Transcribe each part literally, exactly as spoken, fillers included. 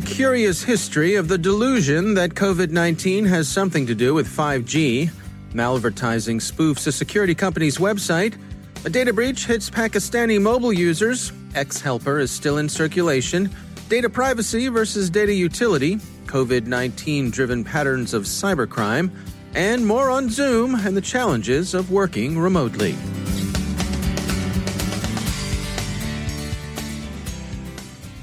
curious history of the delusion that covid nineteen has something to do with five G, malvertising spoofs a security company's website, a data breach hits Pakistani mobile users, xHelper is still in circulation, data privacy versus data utility, covid nineteen-driven patterns of cybercrime, and more on Zoom and the challenges of working remotely.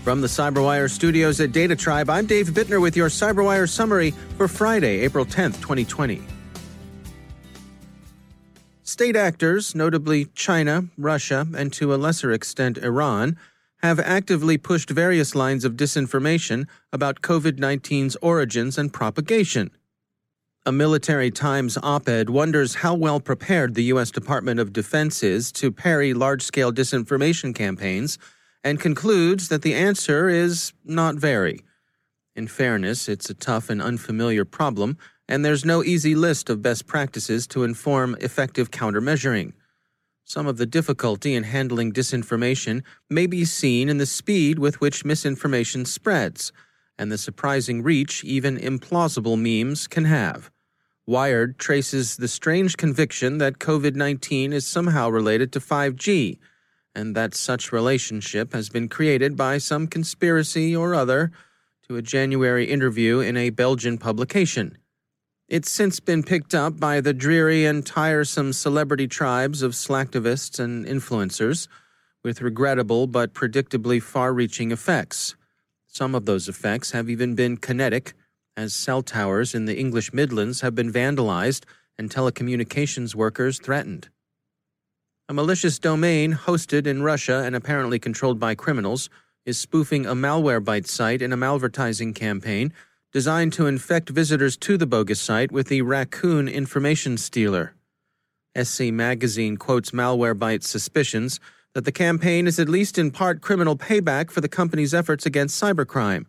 From the CyberWire studios at Data Tribe, I'm Dave Bittner with your CyberWire summary for Friday, April tenth, twenty twenty. State actors, notably China, Russia, and to a lesser extent Iran, have actively pushed various lines of disinformation about covid nineteen's origins and propagation. A Military Times op-ed wonders how well prepared the U S. Department of Defense is to parry large-scale disinformation campaigns and concludes that the answer is not very. In fairness, it's a tough and unfamiliar problem, and there's no easy list of best practices to inform effective countermeasuring. Some of the difficulty in handling disinformation may be seen in the speed with which misinformation spreads, and the surprising reach even implausible memes can have. Wired traces the strange conviction that covid nineteen is somehow related to five G, and that such relationship has been created by some conspiracy or other, to a January interview in a Belgian publication. It's since been picked up by the dreary and tiresome celebrity tribes of slacktivists and influencers, with regrettable but predictably far-reaching effects. Some of those effects have even been kinetic, as cell towers in the English Midlands have been vandalized and telecommunications workers threatened. A malicious domain hosted in Russia and apparently controlled by criminals is spoofing a Malwarebytes site in a malvertising campaign designed to infect visitors to the bogus site with the raccoon information stealer. S C Magazine quotes Malwarebytes' suspicions that the campaign is at least in part criminal payback for the company's efforts against cybercrime.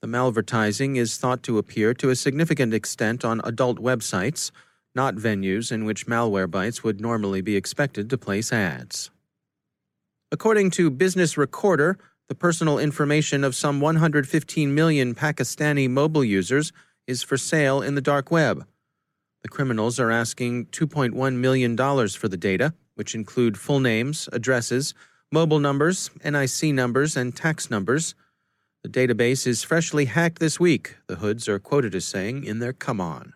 The malvertising is thought to appear to a significant extent on adult websites, not venues in which Malwarebytes would normally be expected to place ads. According to Business Recorder, the personal information of some one hundred fifteen million Pakistani mobile users is for sale in the dark web. The criminals are asking two point one million dollars for the data, which include full names, addresses, mobile numbers, N I C numbers, and tax numbers. The database is freshly hacked this week, the hoods are quoted as saying in their come on.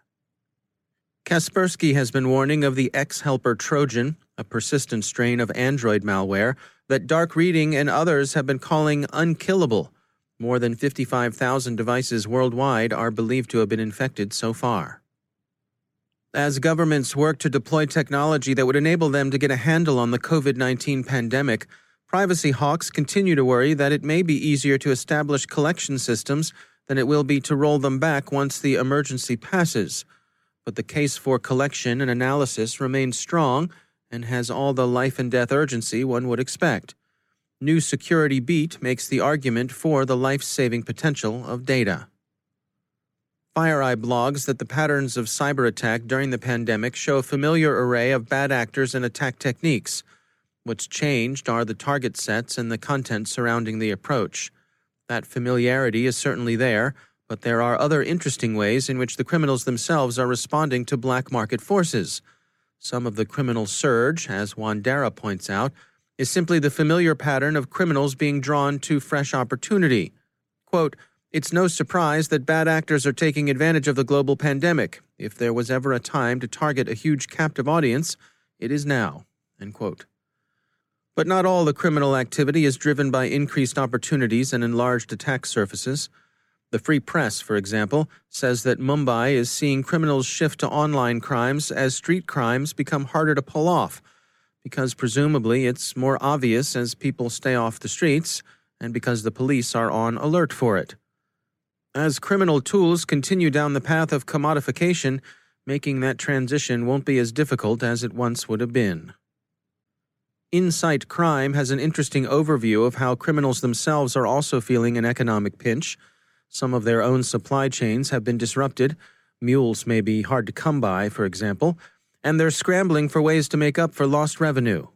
Kaspersky has been warning of the xHelper Trojan, a persistent strain of Android malware that Dark Reading and others have been calling unkillable. More than fifty-five thousand devices worldwide are believed to have been infected so far. As governments work to deploy technology that would enable them to get a handle on the covid nineteen pandemic, privacy hawks continue to worry that it may be easier to establish collection systems than it will be to roll them back once the emergency passes. But the case for collection and analysis remains strong and has all the life and death urgency one would expect. New Security Beat makes the argument for the life-saving potential of data. FireEye blogs that the patterns of cyber attack during the pandemic show a familiar array of bad actors and attack techniques. What's changed are the target sets and the content surrounding the approach. That familiarity is certainly there, but there are other interesting ways in which the criminals themselves are responding to black market forces. Some of the criminal surge, as Wandera points out, is simply the familiar pattern of criminals being drawn to fresh opportunity. Quote, "It's no surprise that bad actors are taking advantage of the global pandemic. If there was ever a time to target a huge captive audience, it is now." End quote. But not all the criminal activity is driven by increased opportunities and enlarged attack surfaces. The Free Press, for example, says that Mumbai is seeing criminals shift to online crimes as street crimes become harder to pull off, because presumably it's more obvious as people stay off the streets and because the police are on alert for it. As criminal tools continue down the path of commodification, making that transition won't be as difficult as it once would have been. Insight Crime has an interesting overview of how criminals themselves are also feeling an economic pinch. Some of their own supply chains have been disrupted. Mules may be hard to come by, for example, and they're scrambling for ways to make up for lost revenue.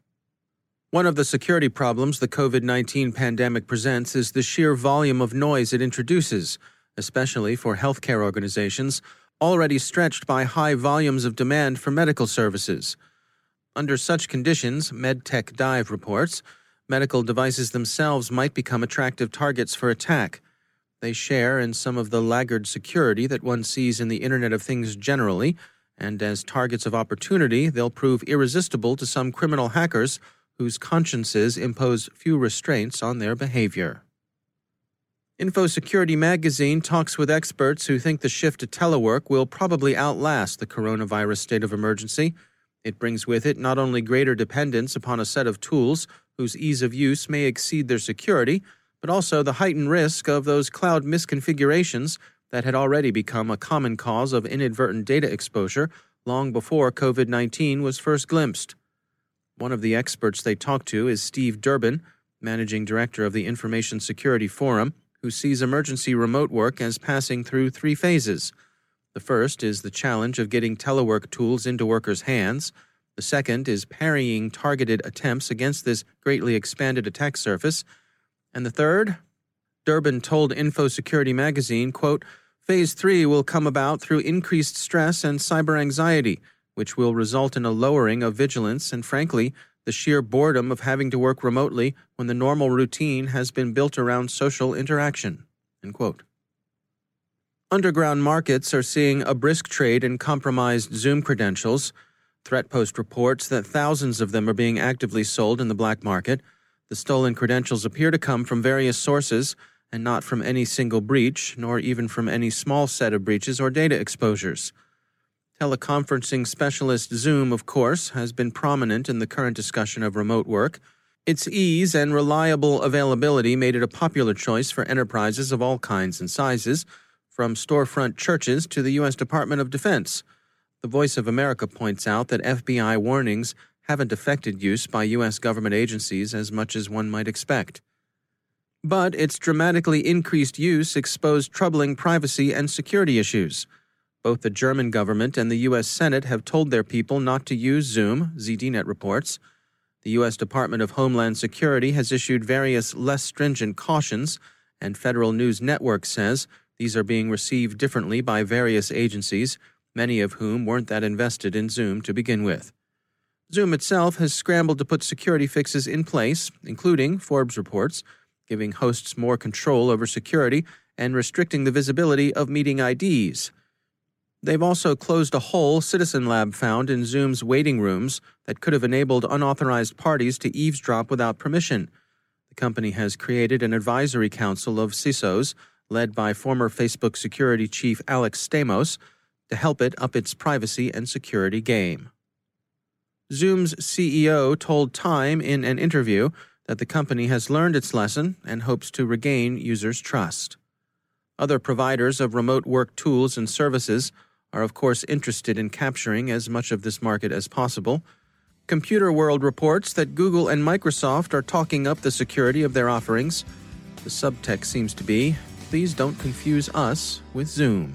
One of the security problems the covid nineteen pandemic presents is the sheer volume of noise it introduces, especially for healthcare organizations, already stretched by high volumes of demand for medical services. Under such conditions, MedTech Dive reports, medical devices themselves might become attractive targets for attack. They share in some of the laggard security that one sees in the Internet of Things generally, and as targets of opportunity, they'll prove irresistible to some criminal hackers whose consciences impose few restraints on their behavior. Infosecurity magazine talks with experts who think the shift to telework will probably outlast the coronavirus state of emergency. It brings with it not only greater dependence upon a set of tools whose ease of use may exceed their security, but also the heightened risk of those cloud misconfigurations that had already become a common cause of inadvertent data exposure long before covid nineteen was first glimpsed. One of the experts they talked to is Steve Durbin, managing director of the Information Security Forum, who sees emergency remote work as passing through three phases. The first is the challenge of getting telework tools into workers' hands. The second is parrying targeted attempts against this greatly expanded attack surface. And the third? Durbin told InfoSecurity magazine, quote, "Phase three will come about through increased stress and cyber anxiety, which will result in a lowering of vigilance and, frankly, the sheer boredom of having to work remotely when the normal routine has been built around social interaction." End quote. Underground markets are seeing a brisk trade in compromised Zoom credentials. ThreatPost reports that thousands of them are being actively sold in the black market. The stolen credentials appear to come from various sources and not from any single breach, nor even from any small set of breaches or data exposures. Teleconferencing specialist Zoom, of course, has been prominent in the current discussion of remote work. Its ease and reliable availability made it a popular choice for enterprises of all kinds and sizes, from storefront churches to the U S Department of Defense. The Voice of America points out that F B I warnings haven't affected use by U S government agencies as much as one might expect. But its dramatically increased use exposed troubling privacy and security issues. Both the German government and the U S Senate have told their people not to use Zoom, Z D net reports. The U S Department of Homeland Security has issued various less stringent cautions, and Federal News Network says these are being received differently by various agencies, many of whom weren't that invested in Zoom to begin with. Zoom itself has scrambled to put security fixes in place, including, Forbes reports, giving hosts more control over security and restricting the visibility of meeting I Ds. They've also closed a hole Citizen Lab found in Zoom's waiting rooms that could have enabled unauthorized parties to eavesdrop without permission. The company has created an advisory council of C I S Os, led by former Facebook security chief Alex Stamos, to help it up its privacy and security game. Zoom's C E O told Time in an interview that the company has learned its lesson and hopes to regain users' trust. Other providers of remote work tools and services are of course interested in capturing as much of this market as possible. Computer World reports that Google and Microsoft are talking up the security of their offerings. The subtext seems to be, please don't confuse us with Zoom.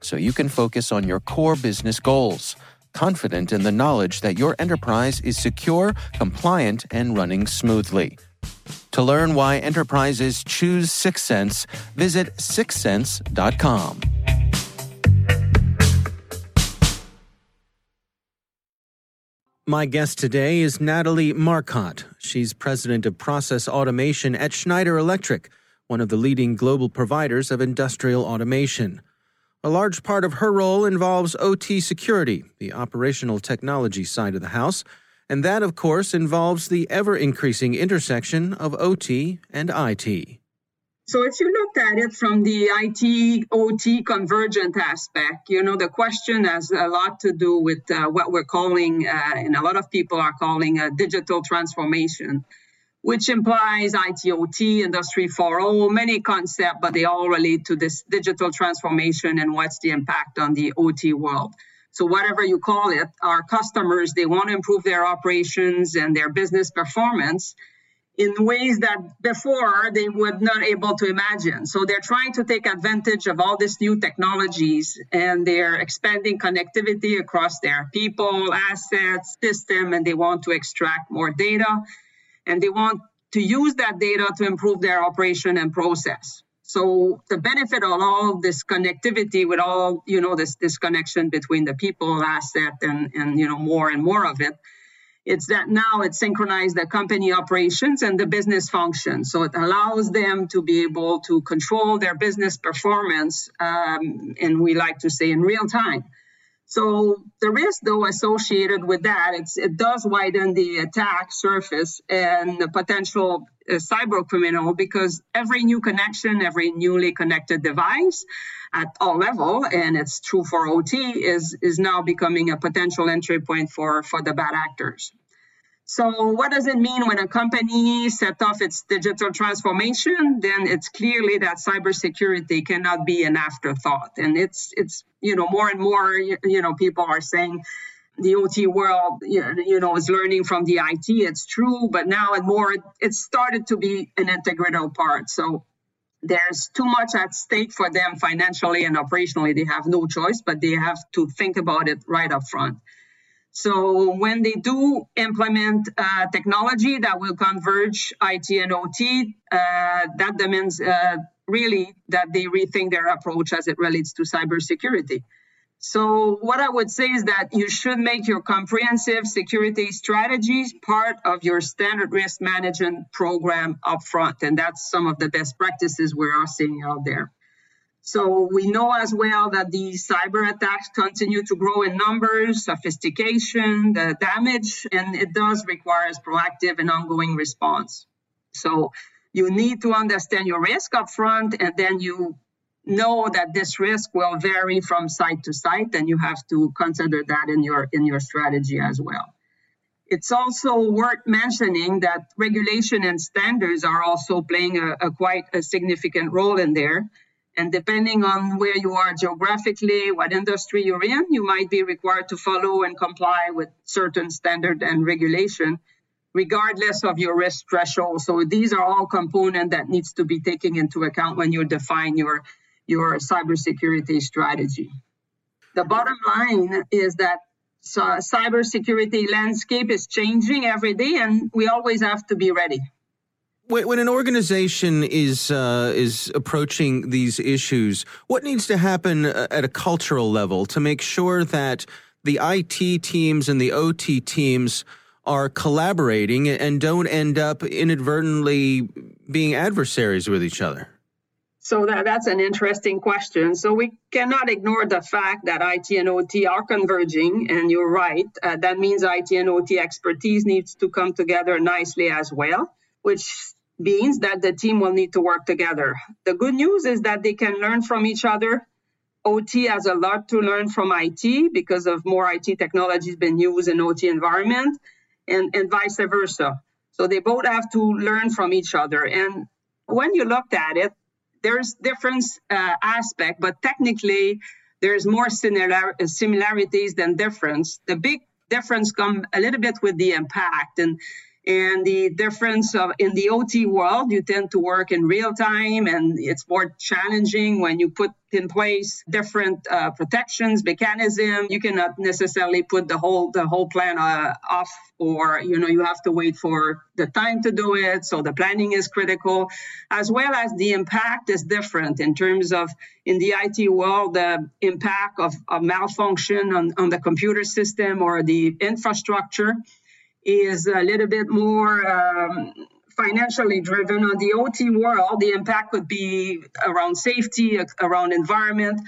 so you can focus on your core business goals, confident in the knowledge that your enterprise is secure, compliant, and running smoothly. To learn why enterprises choose Syxsense, visit syxsense dot com. My guest today is Nathalie Marcotte. She's president of process automation at Schneider Electric, one of the leading global providers of industrial automation. A large part of her role involves O T security, the operational technology side of the house, and that, of course, involves the ever-increasing intersection of O T and I T. So if you looked at it from the I T O T convergent aspect, you know, the question has a lot to do with uh, what we're calling, uh, and a lot of people are calling, a digital transformation, which implies I T O T, Industry four point oh, many concepts, but they all relate to this digital transformation and what's the impact on the O T world. So whatever you call it, our customers, they want to improve their operations and their business performance in ways that before they were not able to imagine. So they're trying to take advantage of all these new technologies, and they're expanding connectivity across their people, assets, system, and they want to extract more data, and they want to use that data to improve their operation and process. So the benefit of all this connectivity with all, you know, this, this connection between the people, asset, and, and, you know, more and more of it, it's that now it synchronized the company operations and the business function. So it allows them to be able to control their business performance, um, and we like to say in real time. So the risk, though, associated with that, it's, it does widen the attack surface and the potential uh, cyber criminal, because every new connection, every newly connected device at all level, and it's true for O T, is, is now becoming a potential entry point for, for the bad actors. So what does it mean when a company set off its digital transformation? Then it's clearly that cybersecurity cannot be an afterthought. And it's, it's you know, more and more, you know, people are saying the O T world, you know, is learning from the I T. It's true, but now and more, it's started to be an integral part. So there's too much at stake for them financially and operationally. They have no choice, but they have to think about it right up front. So when they do implement uh, technology that will converge I T and O T, uh, that demands uh, really that they rethink their approach as it relates to cybersecurity. So what I would say is that you should make your comprehensive security strategies part of your standard risk management program upfront, and that's some of the best practices we are seeing out there. So we know as well that the cyber attacks continue to grow in numbers, sophistication, the damage, and it does require proactive and ongoing response. So you need to understand your risk up front, and then you know that this risk will vary from site to site, and you have to consider that in your in your strategy as well. It's also worth mentioning that regulation and standards are also playing a, a quite a significant role in there. And depending on where you are geographically, what industry you're in, you might be required to follow and comply with certain standard and regulation, regardless of your risk threshold. So these are all components that needs to be taken into account when you define your, your cybersecurity strategy. The bottom line is that So cybersecurity landscape is changing every day, and we always have to be ready. When, when an organization is uh, is approaching these issues, what needs to happen at a cultural level to make sure that the I T teams and the O T teams are collaborating and don't end up inadvertently being adversaries with each other? So that, that's an interesting question. So we cannot ignore the fact that I T and O T are converging, and you're right. Uh, that means I T and O T expertise needs to come together nicely as well, which means that the team will need to work together. The good news is that they can learn from each other. O T has a lot to learn from I T because of more I T technologies being used in O T environment, and, and vice versa. So they both have to learn from each other. And when you looked at it, there's different uh, aspects, but technically there's more similar, similarities than difference. The big difference comes a little bit with the impact and and the difference of in the O T world, you tend to work in real time, and it's more challenging when you put in place different uh, protections, mechanism. You cannot necessarily put the whole the whole plan uh, off, or you know you have to wait for the time to do it. So the planning is critical, as well as the impact is different in terms of in the I T world, the impact of, of malfunction on, on the computer system or the infrastructure is a little bit more um, financially driven. On the O T world, the impact would be around safety, around environment.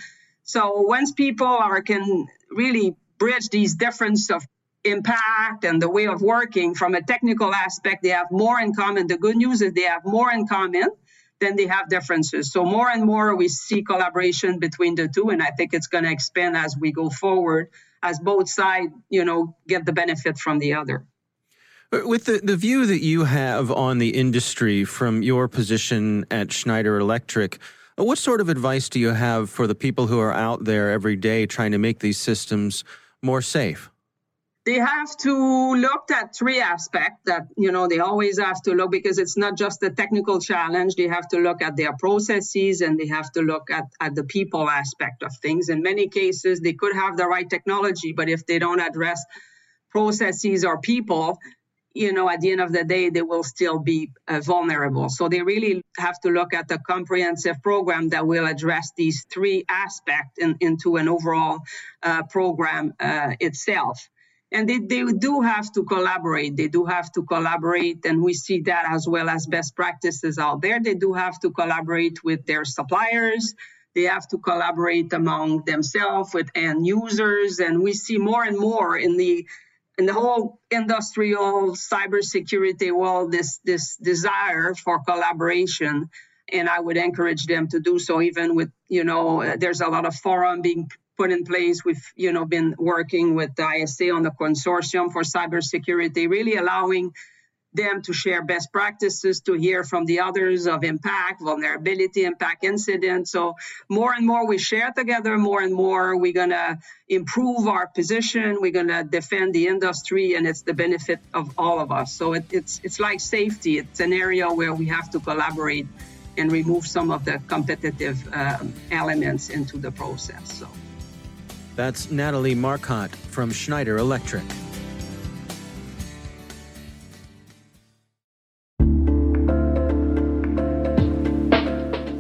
So once people are can really bridge these differences of impact and the way of working from a technical aspect, they have more in common. The good news is they have more in common than they have differences. So more and more we see collaboration between the two, and I think it's going to expand as we go forward, as both sides, you know, get the benefit from the other. With the, the view that you have on the industry from your position at Schneider Electric, what sort of advice do you have for the people who are out there every day trying to make these systems more safe? They have to look at three aspects that, you know, they always have to look, because it's not just a technical challenge. They have to look at their processes, and they have to look at, at the people aspect of things. In many cases, they could have the right technology, but if they don't address processes or people, you know, at the end of the day, they will still be uh, vulnerable. So they really have to look at a comprehensive program that will address these three aspects in, into an overall uh, program uh, itself. And they, they do have to collaborate. They do have to collaborate, and we see that as well as best practices out there. They do have to collaborate with their suppliers. They have to collaborate among themselves with end users. And we see more and more in the In the whole industrial cybersecurity world, this this desire for collaboration, and I would encourage them to do so. Even with, you know, there's a lot of forum being put in place. We've, you know, been working with the I S A on the consortium for cybersecurity, really allowing them to share best practices, to hear from the others of impact, vulnerability, impact incident. So more and more we share together, more and more we're going to improve our position, we're going to defend the industry, and it's the benefit of all of us. So it, it's it's like safety. It's an area where we have to collaborate and remove some of the competitive um, elements into the process. So that's Nathalie Marcotte from Schneider Electric.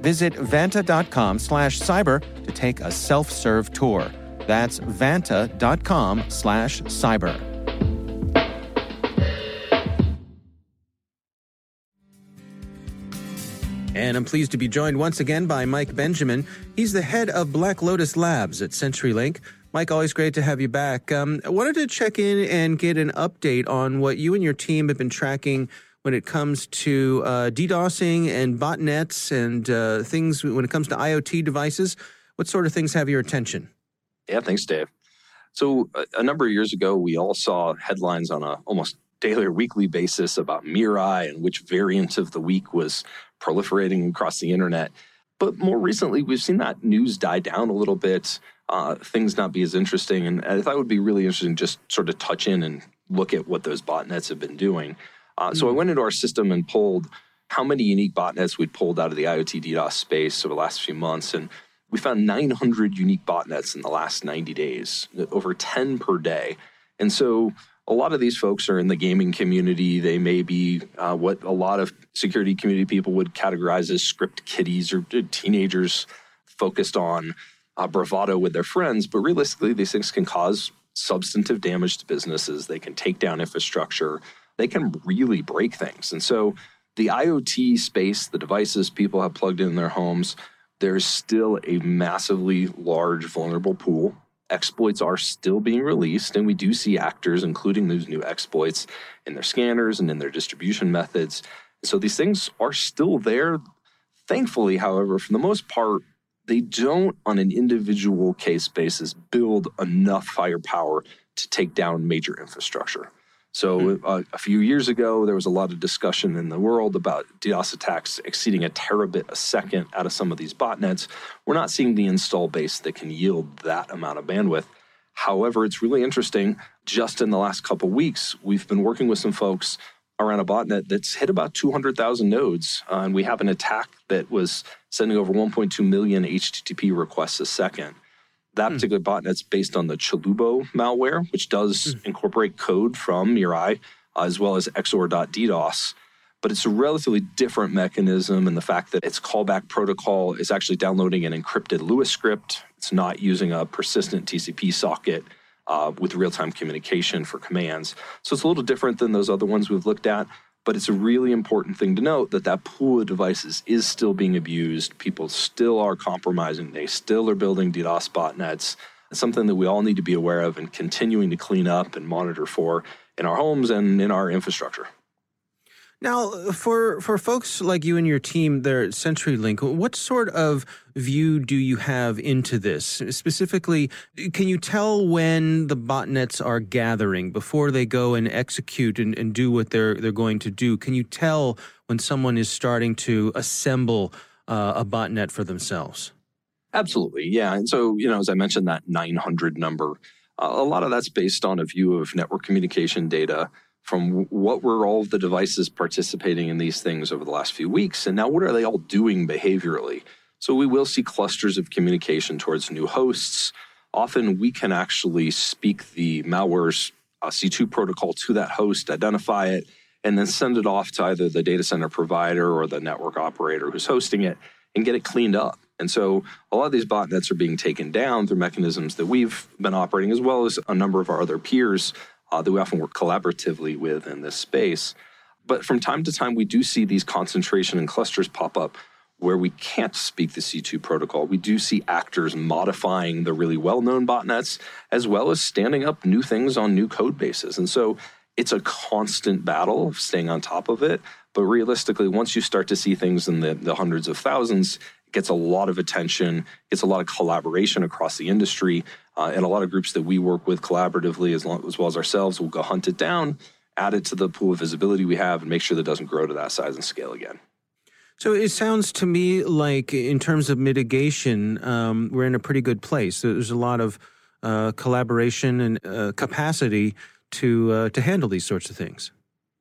Visit vanta dot com slash cyber to take a self-serve tour. That's vanta dot com slash cyber. And I'm pleased to be joined once again by Mike Benjamin. He's the head of Black Lotus Labs at CenturyLink. Mike, always great to have you back. Um, I wanted to check in and get an update on what you and your team have been tracking when it comes to uh, DDoSing and botnets and uh, things when it comes to IoT devices. What sort of things have your attention? Yeah, thanks, Dave. So a, a number of years ago, we all saw headlines on a almost daily or weekly basis about Mirai and which variant of the week was proliferating across the internet. But more recently, we've seen that news die down a little bit, uh, things not be as interesting. And I thought it would be really interesting just sort of touch in and look at what those botnets have been doing. Uh, so I went into our system and pulled how many unique botnets we'd pulled out of the IoT DDoS space over the last few months. And we found nine hundred unique botnets in the last ninety days, over ten per day. And so a lot of these folks are in the gaming community. They may be uh, what a lot of security community people would categorize as script kiddies or teenagers focused on uh, bravado with their friends. But realistically, these things can cause substantive damage to businesses. They can take down infrastructure. They can really break things. And so the IoT space, the devices people have plugged in their homes, there's still a massively large vulnerable pool. Exploits are still being released, and we do see actors including those new exploits in their scanners and in their distribution methods. So these things are still there. Thankfully, however, for the most part, they don't, on an individual case basis, build enough firepower to take down major infrastructure. So uh, a few years ago, there was a lot of discussion in the world about DDoS attacks exceeding a terabit a second out of some of these botnets. We're not seeing the install base that can yield that amount of bandwidth. However, it's really interesting. Just in the last couple of weeks, we've been working with some folks around a botnet that's hit about two hundred thousand nodes. Uh, and we have an attack that was sending over one point two million H T T P requests a second. That particular botnet's based on the Chalubo malware, which does incorporate code from Mirai, uh, as well as X O R dot D DOS. But it's a relatively different mechanism in the fact that its callback protocol is actually downloading an encrypted Lewis script. It's not using a persistent T C P socket uh, with real-time communication for commands. So it's a little different than those other ones we've looked at. But it's a really important thing to note that that pool of devices is still being abused. People still are compromising. They still are building DDoS botnets. It's something that we all need to be aware of and continuing to clean up and monitor for in our homes and in our infrastructure. Now, for, for folks like you and your team there at CenturyLink, what sort of view do you have into this? Specifically, can you tell when the botnets are gathering before they go and execute and, and do what they're they're going to do? Can you tell when someone is starting to assemble uh, a botnet for themselves? Absolutely, yeah. And so, you know, as I mentioned, that nine hundred number, uh, a lot of that's based on a view of network communication data from what were all the devices participating in these things over the last few weeks, and now what are they all doing behaviorally? So we will see clusters of communication towards new hosts. Often we can actually speak the malware's uh, C two protocol to that host, identify it, and then send it off to either the data center provider or the network operator who's hosting it and get it cleaned up. And so a lot of these botnets are being taken down through mechanisms that we've been operating, as well as a number of our other peers Uh, that we often work collaboratively with in this space. But from time to time, we do see these concentration and clusters pop up where we can't speak the C two protocol. We do see actors modifying the really well-known botnets, as well as standing up new things on new code bases. And so it's a constant battle of staying on top of it. But realistically, once you start to see things in the, the hundreds of thousands, it gets a lot of attention, gets a lot of collaboration across the industry. Uh, and a lot of groups that we work with collaboratively, as, long, as well as ourselves, will go hunt it down, add it to the pool of visibility we have, and make sure that it doesn't grow to that size and scale again. So it sounds to me like, in terms of mitigation, um, we're in a pretty good place. There's a lot of uh, collaboration and uh, capacity to uh, to handle these sorts of things.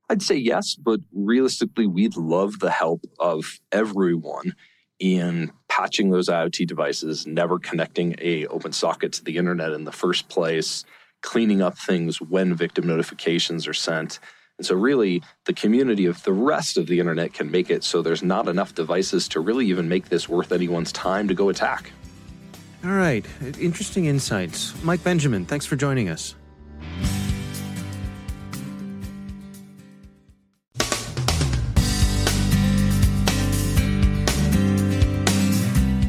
I'd say yes, but realistically, we'd love the help of everyone in patching those IoT devices, never connecting a open socket to the internet in the first place, cleaning up things when victim notifications are sent. And so really, the community of the rest of the internet can make it so there's not enough devices to really even make this worth anyone's time to go attack. All right. Interesting insights. Mike Benjamin, thanks for joining us.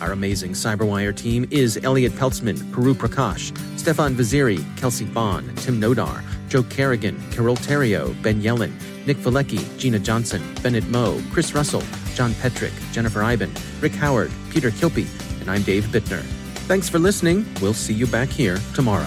Our amazing Cyberwire team is Elliot Peltzman, Peru Prakash, Stefan Vaziri, Kelsey Bond, Tim Nodar, Joe Kerrigan, Carol Terrio, Ben Yellen, Nick Filecki, Gina Johnson, Bennett Moe, Chris Russell, John Petrick, Jennifer Iben, Rick Howard, Peter Kilpie, and I'm Dave Bittner. Thanks for listening. We'll see you back here tomorrow.